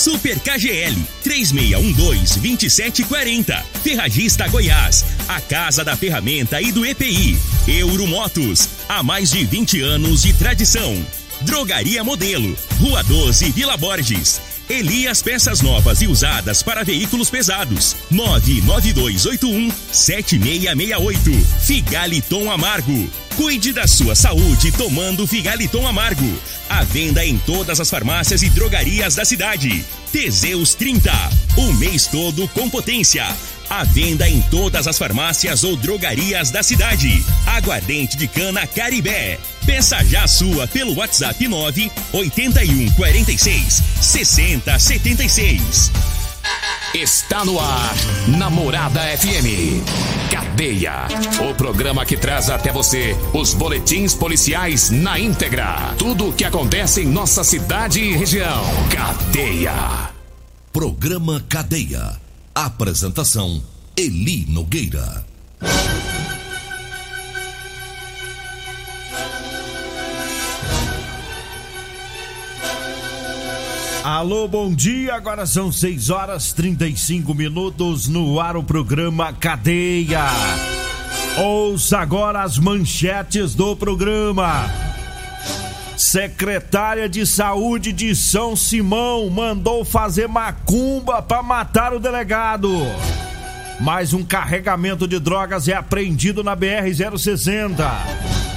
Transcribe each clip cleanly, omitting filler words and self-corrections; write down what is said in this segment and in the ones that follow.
Super KGL 3612-2740. Ferragista Goiás, a casa da ferramenta e do EPI. Euromotos, há mais de 20 anos de tradição. Drogaria Modelo, Rua 12, Vila Borges. Elias Peças Novas e Usadas para Veículos Pesados. 99281-7668. Figaliton Amargo. Cuide da sua saúde tomando Figaliton Amargo. A venda em todas as farmácias e drogarias da cidade. Teseus 30. O mês todo com potência. A venda em todas as farmácias ou drogarias da cidade. Aguardente de cana Caribé. Peça já sua pelo WhatsApp 98146-6076. Está no ar, Namorada FM. Cadeia, o programa que traz até você os boletins policiais na íntegra. Tudo o que acontece em nossa cidade e região. Cadeia. Programa Cadeia. Apresentação, Eli Nogueira. Alô, bom dia, agora são 6:35 no ar o programa Cadeia. Ouça agora as manchetes do programa. Secretária de Saúde de São Simão mandou fazer macumba para matar o delegado. Mais um carregamento de drogas é apreendido na BR-060.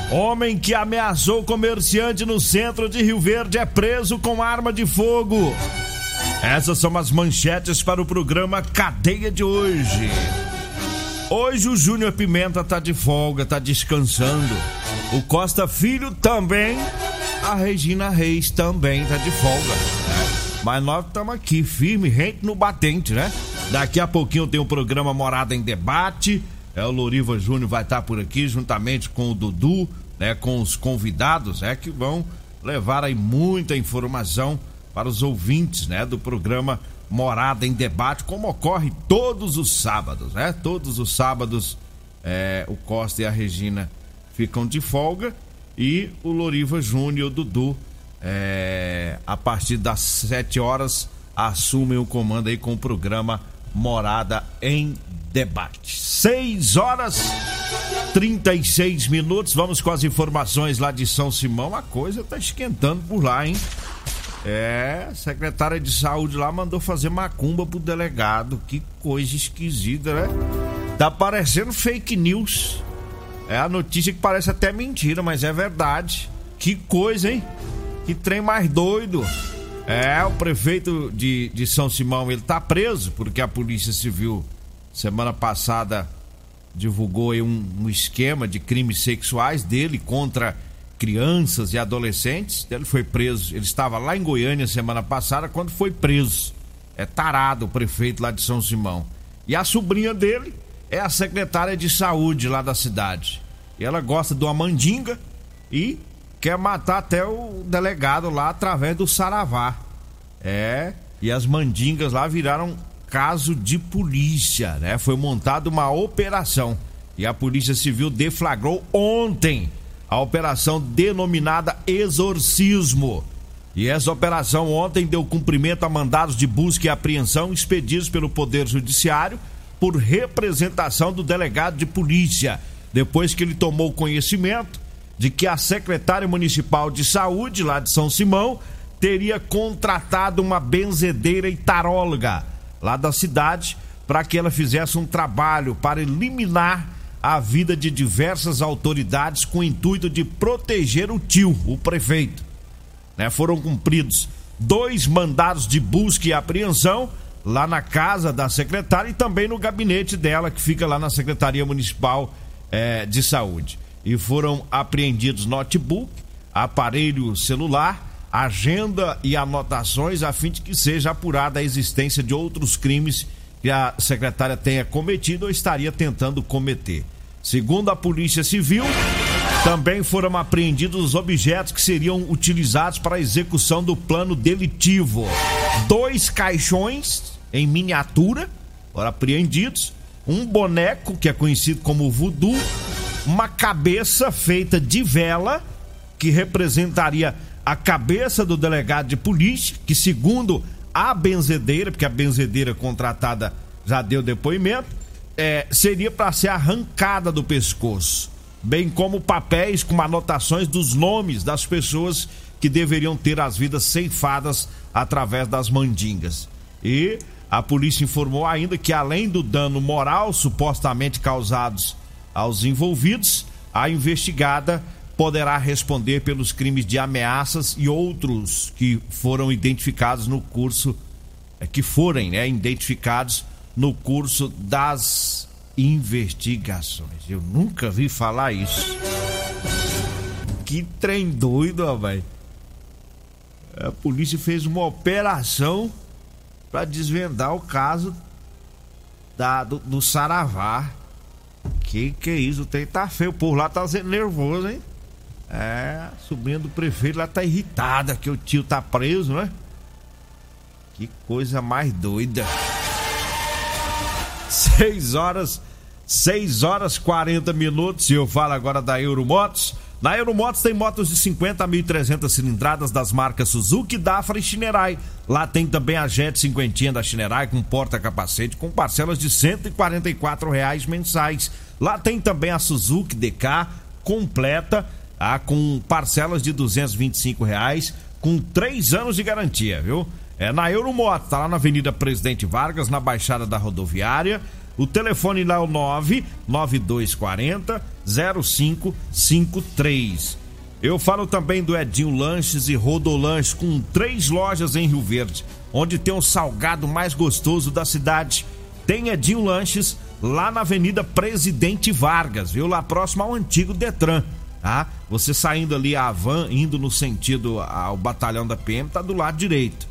Homem que ameaçou comerciante no centro de Rio Verde é preso com arma de fogo. Essas são as manchetes para o programa Cadeia de hoje. Hoje o Júnior Pimenta tá de folga, tá descansando. O Costa Filho também. A Regina Reis também tá de folga, né? Mas nós estamos aqui, firme, rente no batente, né? Daqui a pouquinho tem o programa Morada em Debate. O Loriva Júnior vai estar por aqui, juntamente com o Dudu, né? Com os convidados, né? Que vão levar aí muita informação para os ouvintes, né? Do programa Morada em Debate, como ocorre todos os sábados, né? Todos os sábados o Costa e a Regina ficam de folga. E o Loriva Júnior, o Dudu, a partir das 7h, assumem o comando aí com o programa Morada em Debate. 6:36. Vamos com as informações lá de São Simão. A coisa tá esquentando por lá, hein? A secretária de saúde lá mandou fazer macumba pro delegado. Que coisa esquisita, né? Tá parecendo fake news. É a notícia que parece até mentira, mas é verdade. Que coisa, hein? Que trem mais doido. O prefeito de São Simão, ele tá preso, porque a Polícia Civil, semana passada, divulgou aí um esquema de crimes sexuais dele contra crianças e adolescentes. Ele foi preso, ele estava lá em Goiânia semana passada, quando foi preso. É tarado o prefeito lá de São Simão. E a sobrinha dele é a secretária de saúde lá da cidade. E ela gosta de uma mandinga e quer matar até o delegado lá através do Saravá. E as mandingas lá viraram caso de polícia, né? Foi montada uma operação e a Polícia Civil deflagrou ontem a operação denominada Exorcismo. E essa operação ontem deu cumprimento a mandados de busca e apreensão expedidos pelo Poder Judiciário por representação do delegado de polícia, depois que ele tomou conhecimento de que a secretária municipal de saúde, lá de São Simão, teria contratado uma benzedeira e taróloga lá da cidade para que ela fizesse um trabalho para eliminar a vida de diversas autoridades com o intuito de proteger o tio, o prefeito. Foram cumpridos 2 mandados de busca e apreensão lá na casa da secretária e também no gabinete dela, que fica lá na Secretaria Municipal de Saúde. E foram apreendidos notebook, aparelho celular, agenda e anotações, a fim de que seja apurada a existência de outros crimes que a secretária tenha cometido ou estaria tentando cometer. Segundo a Polícia Civil, também foram apreendidos os objetos que seriam utilizados para a execução do plano delitivo. 2 caixões em miniatura foram apreendidos, um boneco que é conhecido como voodoo, uma cabeça feita de vela que representaria a cabeça do delegado de polícia, que segundo a benzedeira, porque a benzedeira contratada já deu depoimento, seria para ser arrancada do pescoço, bem como papéis com anotações dos nomes das pessoas que deveriam ter as vidas ceifadas através das mandingas. E a polícia informou ainda que, além do dano moral supostamente causados aos envolvidos, a investigada poderá responder pelos crimes de ameaças e outros que foram identificados no curso, identificados no curso das investigações. Eu nunca vi falar isso. Que trem doido, rapaz. A polícia fez uma operação para desvendar o caso do Saravá. Que é isso? O trem tá feio. O povo lá tá nervoso, hein? A sobrinha do prefeito lá tá irritada que o tio tá preso, né? Que coisa mais doida. 6 horas 40 minutos. E eu falo agora da Euromotos. Na Euromotos tem motos de 50 a 1.300 cilindradas das marcas Suzuki, Dafra e Shinerai. Lá tem também a Jet 50 da Shinerai com porta-capacete com parcelas de R$ 144 reais mensais. Lá tem também a Suzuki DK completa, com parcelas de R$ 225 reais, com 3 anos de garantia, viu? É na Euromotos, tá lá na Avenida Presidente Vargas, na Baixada da Rodoviária. O telefone lá é o 99240-0553. Eu falo também do Edinho Lanches e Rodolanches, com 3 lojas em Rio Verde, onde tem o salgado mais gostoso da cidade. Tem Edinho Lanches lá na Avenida Presidente Vargas, viu? Lá próximo ao antigo Detran, tá? Você saindo ali a van, indo no sentido ao batalhão da PM, tá do lado direito,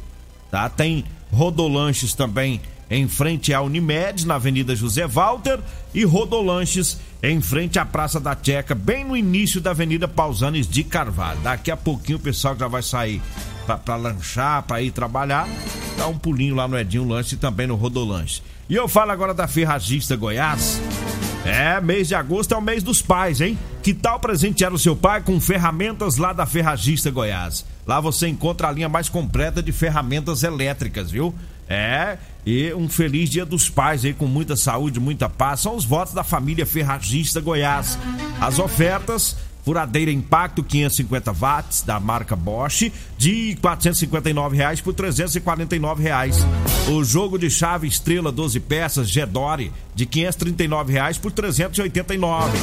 tá? Tem Rodolanches também em frente à Unimed, na Avenida José Walter, e Rodolanches em frente à Praça da Checa, bem no início da Avenida Pausanes de Carvalho. Daqui a pouquinho o pessoal já vai sair para lanchar, para ir trabalhar, dá um pulinho lá no Edinho Lanche e também no Rodolanche. E eu falo agora da Ferragista Goiás. Mês de agosto é o mês dos pais, hein? Que tal presentear o seu pai com ferramentas lá da Ferragista Goiás? Lá você encontra a linha mais completa de ferramentas elétricas, viu? E um feliz dia dos pais aí, com muita saúde, muita paz. São os votos da família Ferragista Goiás. As ofertas: furadeira Impacto 550 watts da marca Bosch, de R$ 459 reais por R$ 349 reais. O jogo de chave Estrela 12 peças Gedore, de R$ 539 reais por R$ 389.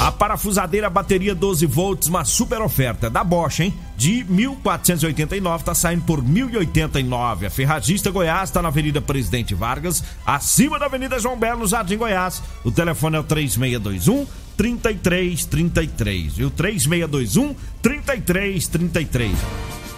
A parafusadeira bateria 12 volts, uma super oferta da Bosch, hein? De 1.489, tá saindo por 1.089. A Ferragista Goiás tá na Avenida Presidente Vargas, acima da Avenida João Belo, Jardim Goiás. O telefone é o 3621-3333, viu? 3621-3333.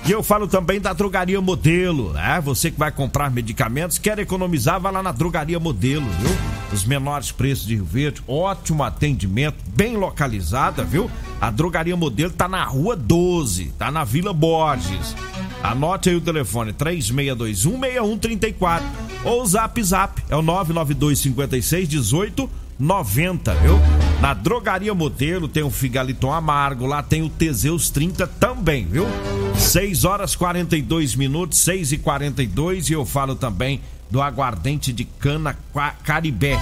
E eu falo também da Drogaria Modelo, né? Você que vai comprar medicamentos, quer economizar, vai lá na Drogaria Modelo, viu? Os menores preços de Rio Verde, ótimo atendimento, bem localizada, viu? A Drogaria Modelo tá na Rua 12, tá na Vila Borges. Anote aí o telefone, 3621-6134, ou Zap Zap, é o 99256-1890, viu? Na Drogaria Modelo tem o Figaliton Amargo, lá tem o Teseus 30 também, viu? 6 horas 42 minutos, 6h42, e eu falo também do aguardente de cana Caribé.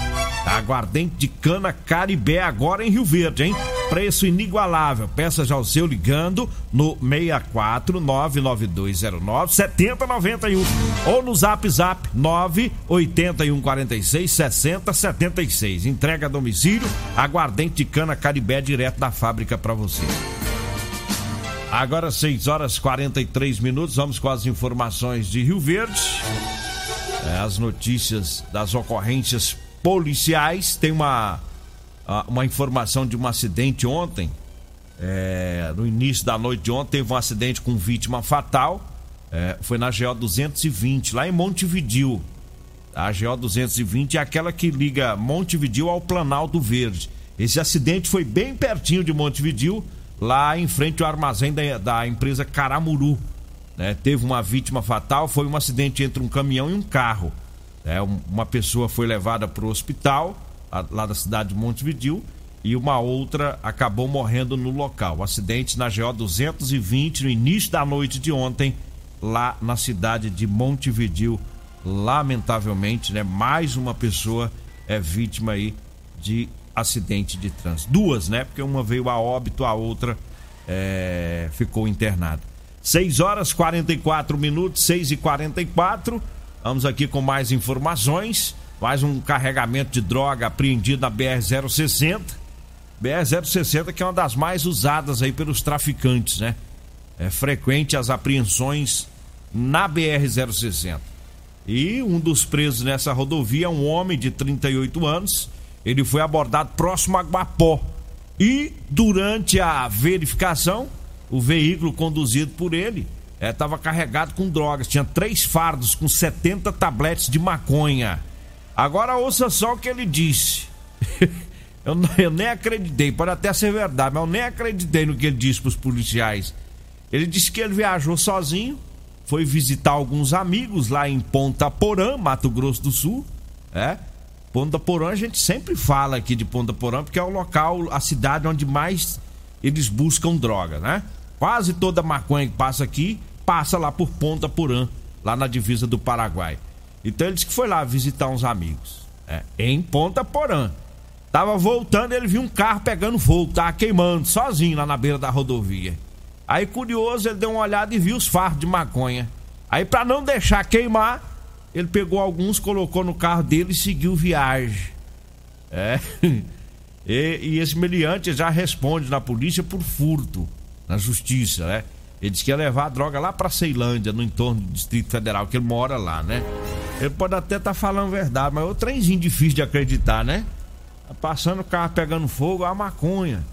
Aguardente de cana Caribé agora em Rio Verde, hein? Preço inigualável. Peça já o seu ligando no 64992097091 ou no Zap Zap 981466076. Entrega a domicílio, aguardente de cana Caribé direto da fábrica para você. Agora 6 horas 43 minutos, vamos com as informações de Rio Verde. As notícias das ocorrências policiais. Tem uma informação de um acidente ontem. No início da noite de ontem teve um acidente com vítima fatal. Foi na GO 220, lá em Montividiu. A GO 220 é aquela que liga Montividiu ao Planalto Verde. Esse acidente foi bem pertinho de Montividiu, lá em frente ao armazém da empresa Caramuru. Teve uma vítima fatal, foi um acidente entre um caminhão e um carro. Uma pessoa foi levada para o hospital, lá da cidade de Montevidéu, e uma outra acabou morrendo no local. O acidente na GO 220, no início da noite de ontem, lá na cidade de Montividiu. Lamentavelmente, né? Mais uma pessoa é vítima aí de acidente de trânsito. Duas, né? Porque uma veio a óbito, a outra ficou internada. 6h44, 6h44. Vamos aqui com mais informações. Mais um carregamento de droga apreendido na BR-060. BR-060 que é uma das mais usadas aí pelos traficantes, né? É frequente as apreensões na BR-060. E um dos presos nessa rodovia é um homem de 38 anos. Ele foi abordado próximo a Guapó. E durante a verificação, o veículo conduzido por ele estava carregado com drogas. Tinha 3 fardos com 70 tabletes de maconha. Agora ouça só o que ele disse. Eu nem acreditei, pode até ser verdade, mas eu nem acreditei no que ele disse para os policiais. Ele disse que ele viajou sozinho, foi visitar alguns amigos lá em Ponta Porã, Mato Grosso do Sul. Ponta Porã, a gente sempre fala aqui de Ponta Porã, porque é o local, a cidade onde mais eles buscam droga, né? Quase toda maconha que passa aqui, passa lá por Ponta Porã, lá na divisa do Paraguai. Então ele disse que foi lá visitar uns amigos, em Ponta Porã. Tava voltando, ele viu um carro pegando fogo, tava queimando sozinho lá na beira da rodovia. Aí, curioso, ele deu uma olhada e viu os fardos de maconha. Aí, pra não deixar queimar, ele pegou alguns, colocou no carro dele e seguiu viagem. E esse meliante já responde na polícia por furto, na justiça, né? Ele disse que ia levar a droga lá pra Ceilândia, no entorno do Distrito Federal, que ele mora lá, né? Ele pode até estar falando verdade, mas é um trenzinho difícil de acreditar, né? Passando o carro pegando fogo, a maconha.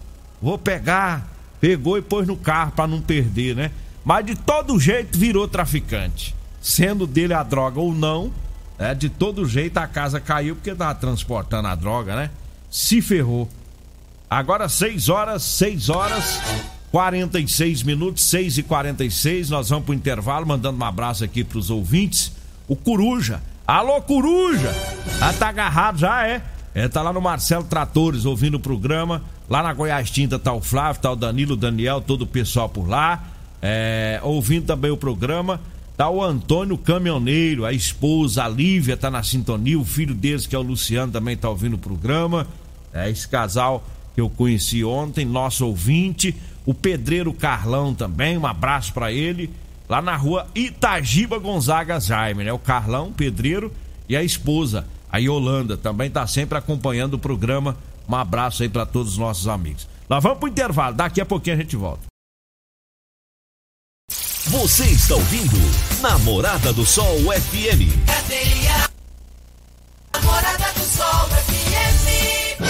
Vou pegar... Pegou e pôs no carro para não perder, né? Mas de todo jeito virou traficante. Sendo dele a droga ou não, de todo jeito a casa caiu porque estava transportando a droga, né? Se ferrou. Agora 6h46, 6h46. Nós vamos pro intervalo, mandando um abraço aqui pros ouvintes. O Coruja. Alô, Coruja! Ah, tá agarrado já, é? Tá lá no Marcelo Tratores ouvindo o programa. Lá na Goiás Tinta tá o Flávio, tá o Danilo, o Daniel, todo o pessoal por lá. Ouvindo também o programa, tá o Antônio Caminhoneiro, a esposa, a Lívia, tá na sintonia. O filho deles, que é o Luciano, também tá ouvindo o programa. Esse casal que eu conheci ontem, nosso ouvinte. O pedreiro Carlão também, um abraço pra ele. Lá na rua Itagiba Gonzaga Jaime, né? O Carlão, pedreiro, e a esposa, a Yolanda, também tá sempre acompanhando o programa. Um abraço aí para todos os nossos amigos. Lá vamos pro intervalo, daqui a pouquinho a gente volta. Você está ouvindo Namorada do Sol FM. Cadeia. Namorada do Sol FM.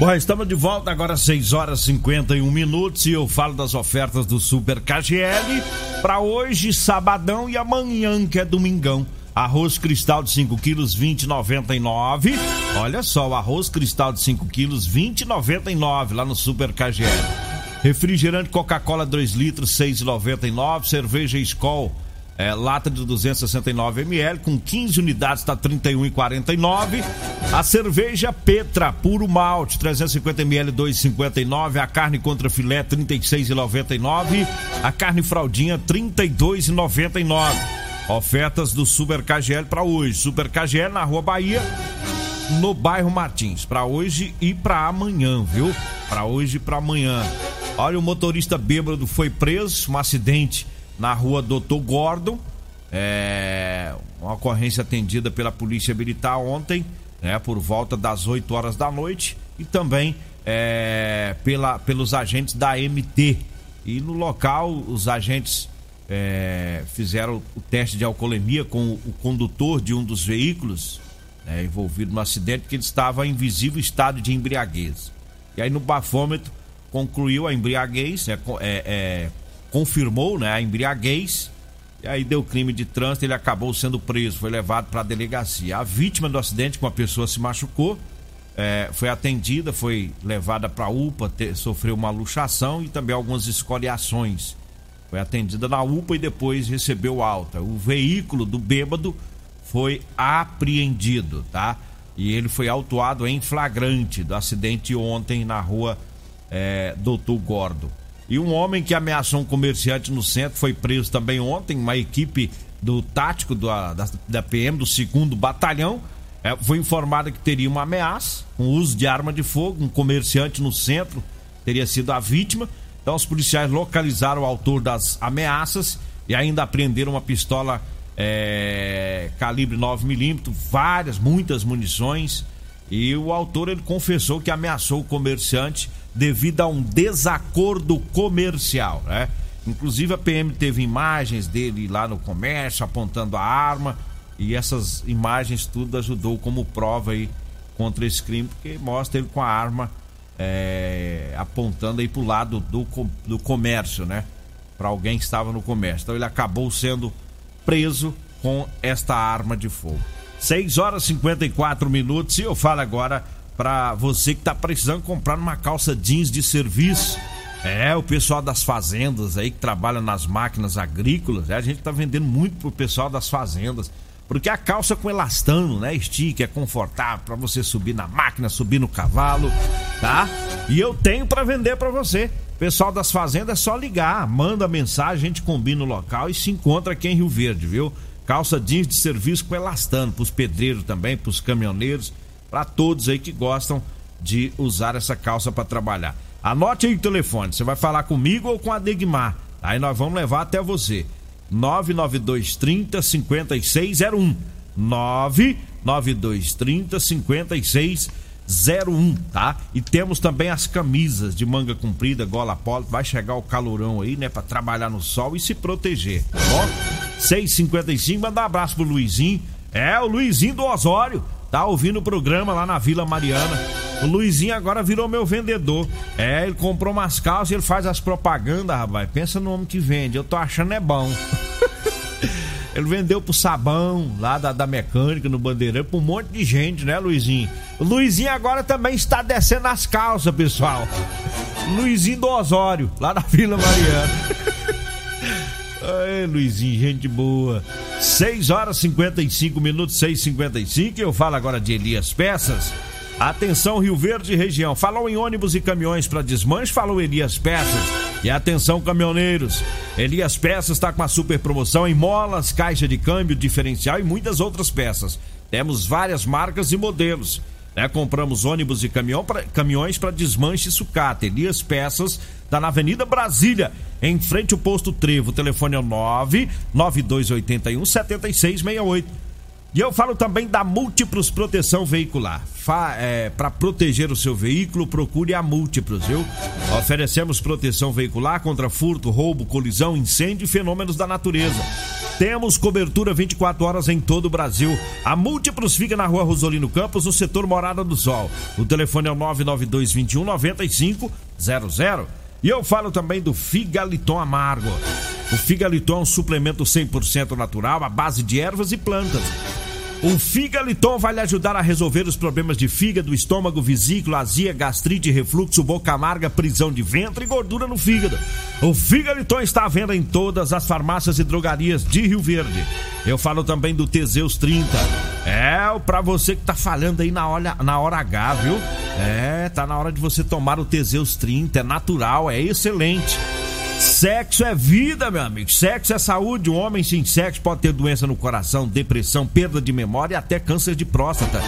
Bom, estamos de volta agora às 6h51 e eu falo das ofertas do Super KGL para hoje, sabadão, e amanhã, que é domingão. Arroz cristal de 5 quilos, 20,99. Olha só, o arroz cristal de 5 quilos, 20,99 lá no Super KGL. Refrigerante Coca-Cola 2 litros, 6,99. Cerveja Skol, lata de 269 ml, com 15 unidades, está 31,49. A cerveja Petra, puro malte, 350 ml, 2,59. A carne contra filé, 36,99. A carne fraldinha, 32,99. Ofertas do Super KGL para hoje. Super KGL na Rua Bahia, no bairro Martins. Para hoje e para amanhã, viu? Para hoje e para amanhã. Olha, o motorista bêbado foi preso. Um acidente na Rua Dr. Gordon. Uma ocorrência atendida pela Polícia Militar ontem, por volta das 8 horas da noite. E também pelos agentes da MT. E no local, os agentes... fizeram o teste de alcoolemia com o condutor de um dos veículos envolvido no acidente, porque ele estava em visível estado de embriaguez. E aí no bafômetro concluiu a embriaguez, confirmou, a embriaguez, e aí deu crime de trânsito. Ele acabou sendo preso, foi levado para a delegacia. A vítima do acidente, que uma pessoa se machucou, foi atendida, foi levada para a UPA, sofreu uma luxação e também algumas escoriações. Foi atendida na UPA e depois recebeu alta. O veículo do bêbado foi apreendido, tá? E ele foi autuado em flagrante do acidente ontem na Rua Doutor Gordo. E um homem que ameaçou um comerciante no centro foi preso também ontem. Uma equipe do tático da PM, do 2º Batalhão, foi informada que teria uma ameaça, um uso de arma de fogo. Um comerciante no centro teria sido a vítima. Então os policiais localizaram o autor das ameaças e ainda apreenderam uma pistola calibre 9mm, muitas munições. E o autor, ele confessou que ameaçou o comerciante devido a um desacordo comercial, né? Inclusive a PM teve imagens dele lá no comércio apontando a arma, e essas imagens tudo ajudou como prova aí contra esse crime, porque mostra ele com a arma apontando aí pro lado do comércio, né? Para alguém que estava no comércio. Então ele acabou sendo preso com esta arma de fogo. 6h54, e eu falo agora para você que tá precisando comprar uma calça jeans de serviço. O pessoal das fazendas aí que trabalha nas máquinas agrícolas, a gente tá vendendo muito pro pessoal das fazendas, porque a calça com elastano, né, estica, é confortável para você subir na máquina, subir no cavalo, tá? E eu tenho para vender para você. Pessoal das fazendas, é só ligar, manda mensagem, a gente combina o local e se encontra aqui em Rio Verde, viu? Calça jeans de serviço com elastano, pros pedreiros também, pros caminhoneiros, para todos aí que gostam de usar essa calça para trabalhar. Anote aí o telefone, você vai falar comigo ou com a Degmar, aí nós vamos levar até você. 99230-5601, 99230-5601, tá? E temos também as camisas de manga comprida, gola polo, vai chegar o calorão aí, né, para trabalhar no sol e se proteger, tá bom? 6h55, manda um abraço pro Luizinho, o Luizinho do Osório. Tá ouvindo o programa lá na Vila Mariana. O Luizinho agora virou meu vendedor. Ele comprou umas calças e ele faz as propagandas, rapaz. Pensa no homem que vende, eu tô achando é bom. Ele vendeu pro Sabão, lá da mecânica, no Bandeirão, pra um monte de gente, né, Luizinho? O Luizinho agora também está descendo as calças, pessoal. Luizinho do Osório, lá na Vila Mariana. Ai, Luizinho, gente boa. 6h55, 6h55. Eu falo agora de Elias Peças. Atenção, Rio Verde e região. Falou em ônibus e caminhões para desmanche, falou Elias Peças. E atenção, caminhoneiros. Elias Peças está com uma super promoção em molas, caixa de câmbio, diferencial e muitas outras peças. Temos várias marcas e modelos, né? Compramos ônibus e caminhões para desmanche e sucata. Elias Peças está na Avenida Brasília, em frente ao Posto Trevo. O telefone é o 99281-7668. E eu falo também da Múltiplos Proteção Veicular. Para proteger o seu veículo, procure a Múltiplos, viu? Oferecemos proteção veicular contra furto, roubo, colisão, incêndio e fenômenos da natureza. Temos cobertura 24 horas em todo o Brasil. A Múltiplos fica na Rua Rosolino Campos, no setor Morada do Sol. O telefone é o 99221-9500. E eu falo também do Figaliton Amargo. O Figaliton é um suplemento 100% natural à base de ervas e plantas. O Figaliton vai lhe ajudar a resolver os problemas de fígado, estômago, vesícula, azia, gastrite, refluxo, boca amarga, prisão de ventre e gordura no fígado. O Figaliton está à venda em todas as farmácias e drogarias de Rio Verde. Eu falo também do Teseus 30. Pra você que tá falando aí na hora H, viu? Tá na hora de você tomar o Teseus 30. É natural, é excelente. Sexo é vida, meu amigo. Sexo é saúde. Um homem sem sexo pode ter doença no coração, depressão, perda de memória e até câncer de próstata.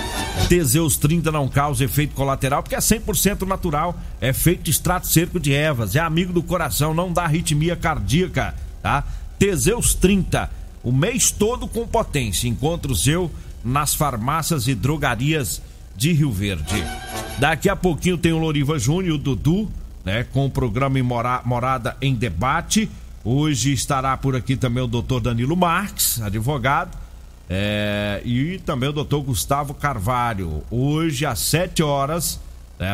Teseus 30 não causa efeito colateral porque é 100% natural. É feito de extrato seco de ervas. É amigo do coração, não dá arritmia cardíaca, tá? Teseus 30, o mês todo com potência. Encontre o seu nas farmácias e drogarias de Rio Verde. Daqui a pouquinho tem o Loriva Júnior e o Dudu, né, com o programa Morada em Debate. Hoje estará por aqui também o Dr. Danilo Marques, advogado, e também o Dr. Gustavo Carvalho. Hoje às 7h,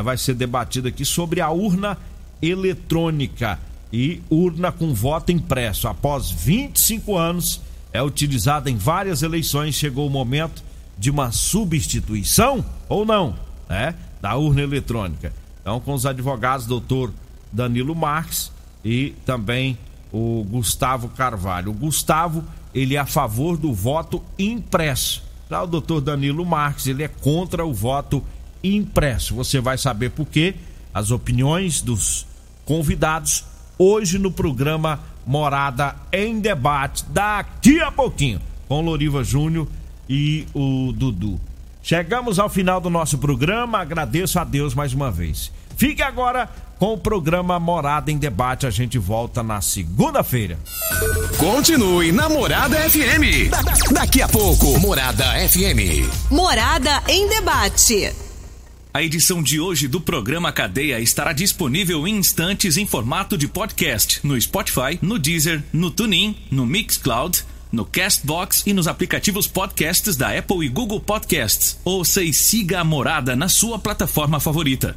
vai ser debatido aqui sobre a urna eletrônica e urna com voto impresso. Após 25 anos é utilizada em várias eleições, chegou o momento de uma substituição ou não, né, da urna eletrônica. Então, com os advogados, doutor Danilo Marques e também o Gustavo Carvalho. O Gustavo, ele é a favor do voto impresso. Já o doutor Danilo Marques, ele é contra o voto impresso. Você vai saber por quê, as opiniões dos convidados hoje no programa Morada em Debate, daqui a pouquinho, com Loriva Júnior e o Dudu. Chegamos ao final do nosso programa, agradeço a Deus mais uma vez. Fique agora com o programa Morada em Debate, a gente volta na segunda-feira. Continue na Morada FM. Daqui a pouco, Morada FM. Morada em Debate. A edição de hoje do programa Cadeia estará disponível em instantes em formato de podcast no Spotify, no Deezer, no TuneIn, no Mixcloud, no Castbox e nos aplicativos podcasts da Apple e Google Podcasts. Ouça e siga a Morada na sua plataforma favorita.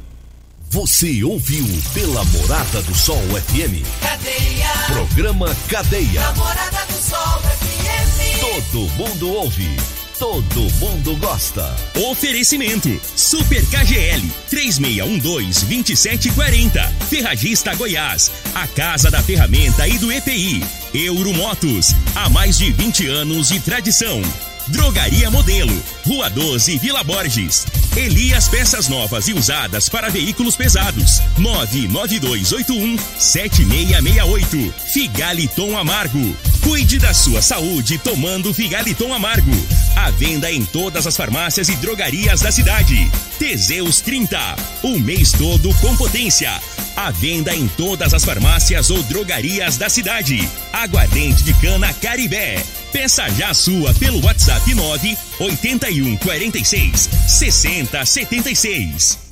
Você ouviu pela Morada do Sol FM. Cadeia. Programa Cadeia. Morada do Sol FM. Todo mundo ouve. Todo mundo gosta. Oferecimento: Super KGL 3612-2740. Ferragista Goiás, a casa da ferramenta e do EPI. Euromotos, há mais de 20 anos de tradição. Drogaria Modelo, Rua 12, Vila Borges. Elias Peças Novas e Usadas para Veículos Pesados, 99281-7668. Figaliton Amargo. Cuide da sua saúde tomando Figaliton Amargo. À venda em todas as farmácias e drogarias da cidade. Teseus 30, o mês todo com potência. À venda em todas as farmácias ou drogarias da cidade. Aguardente de cana Caribé. Peça já sua pelo WhatsApp 98146-6076.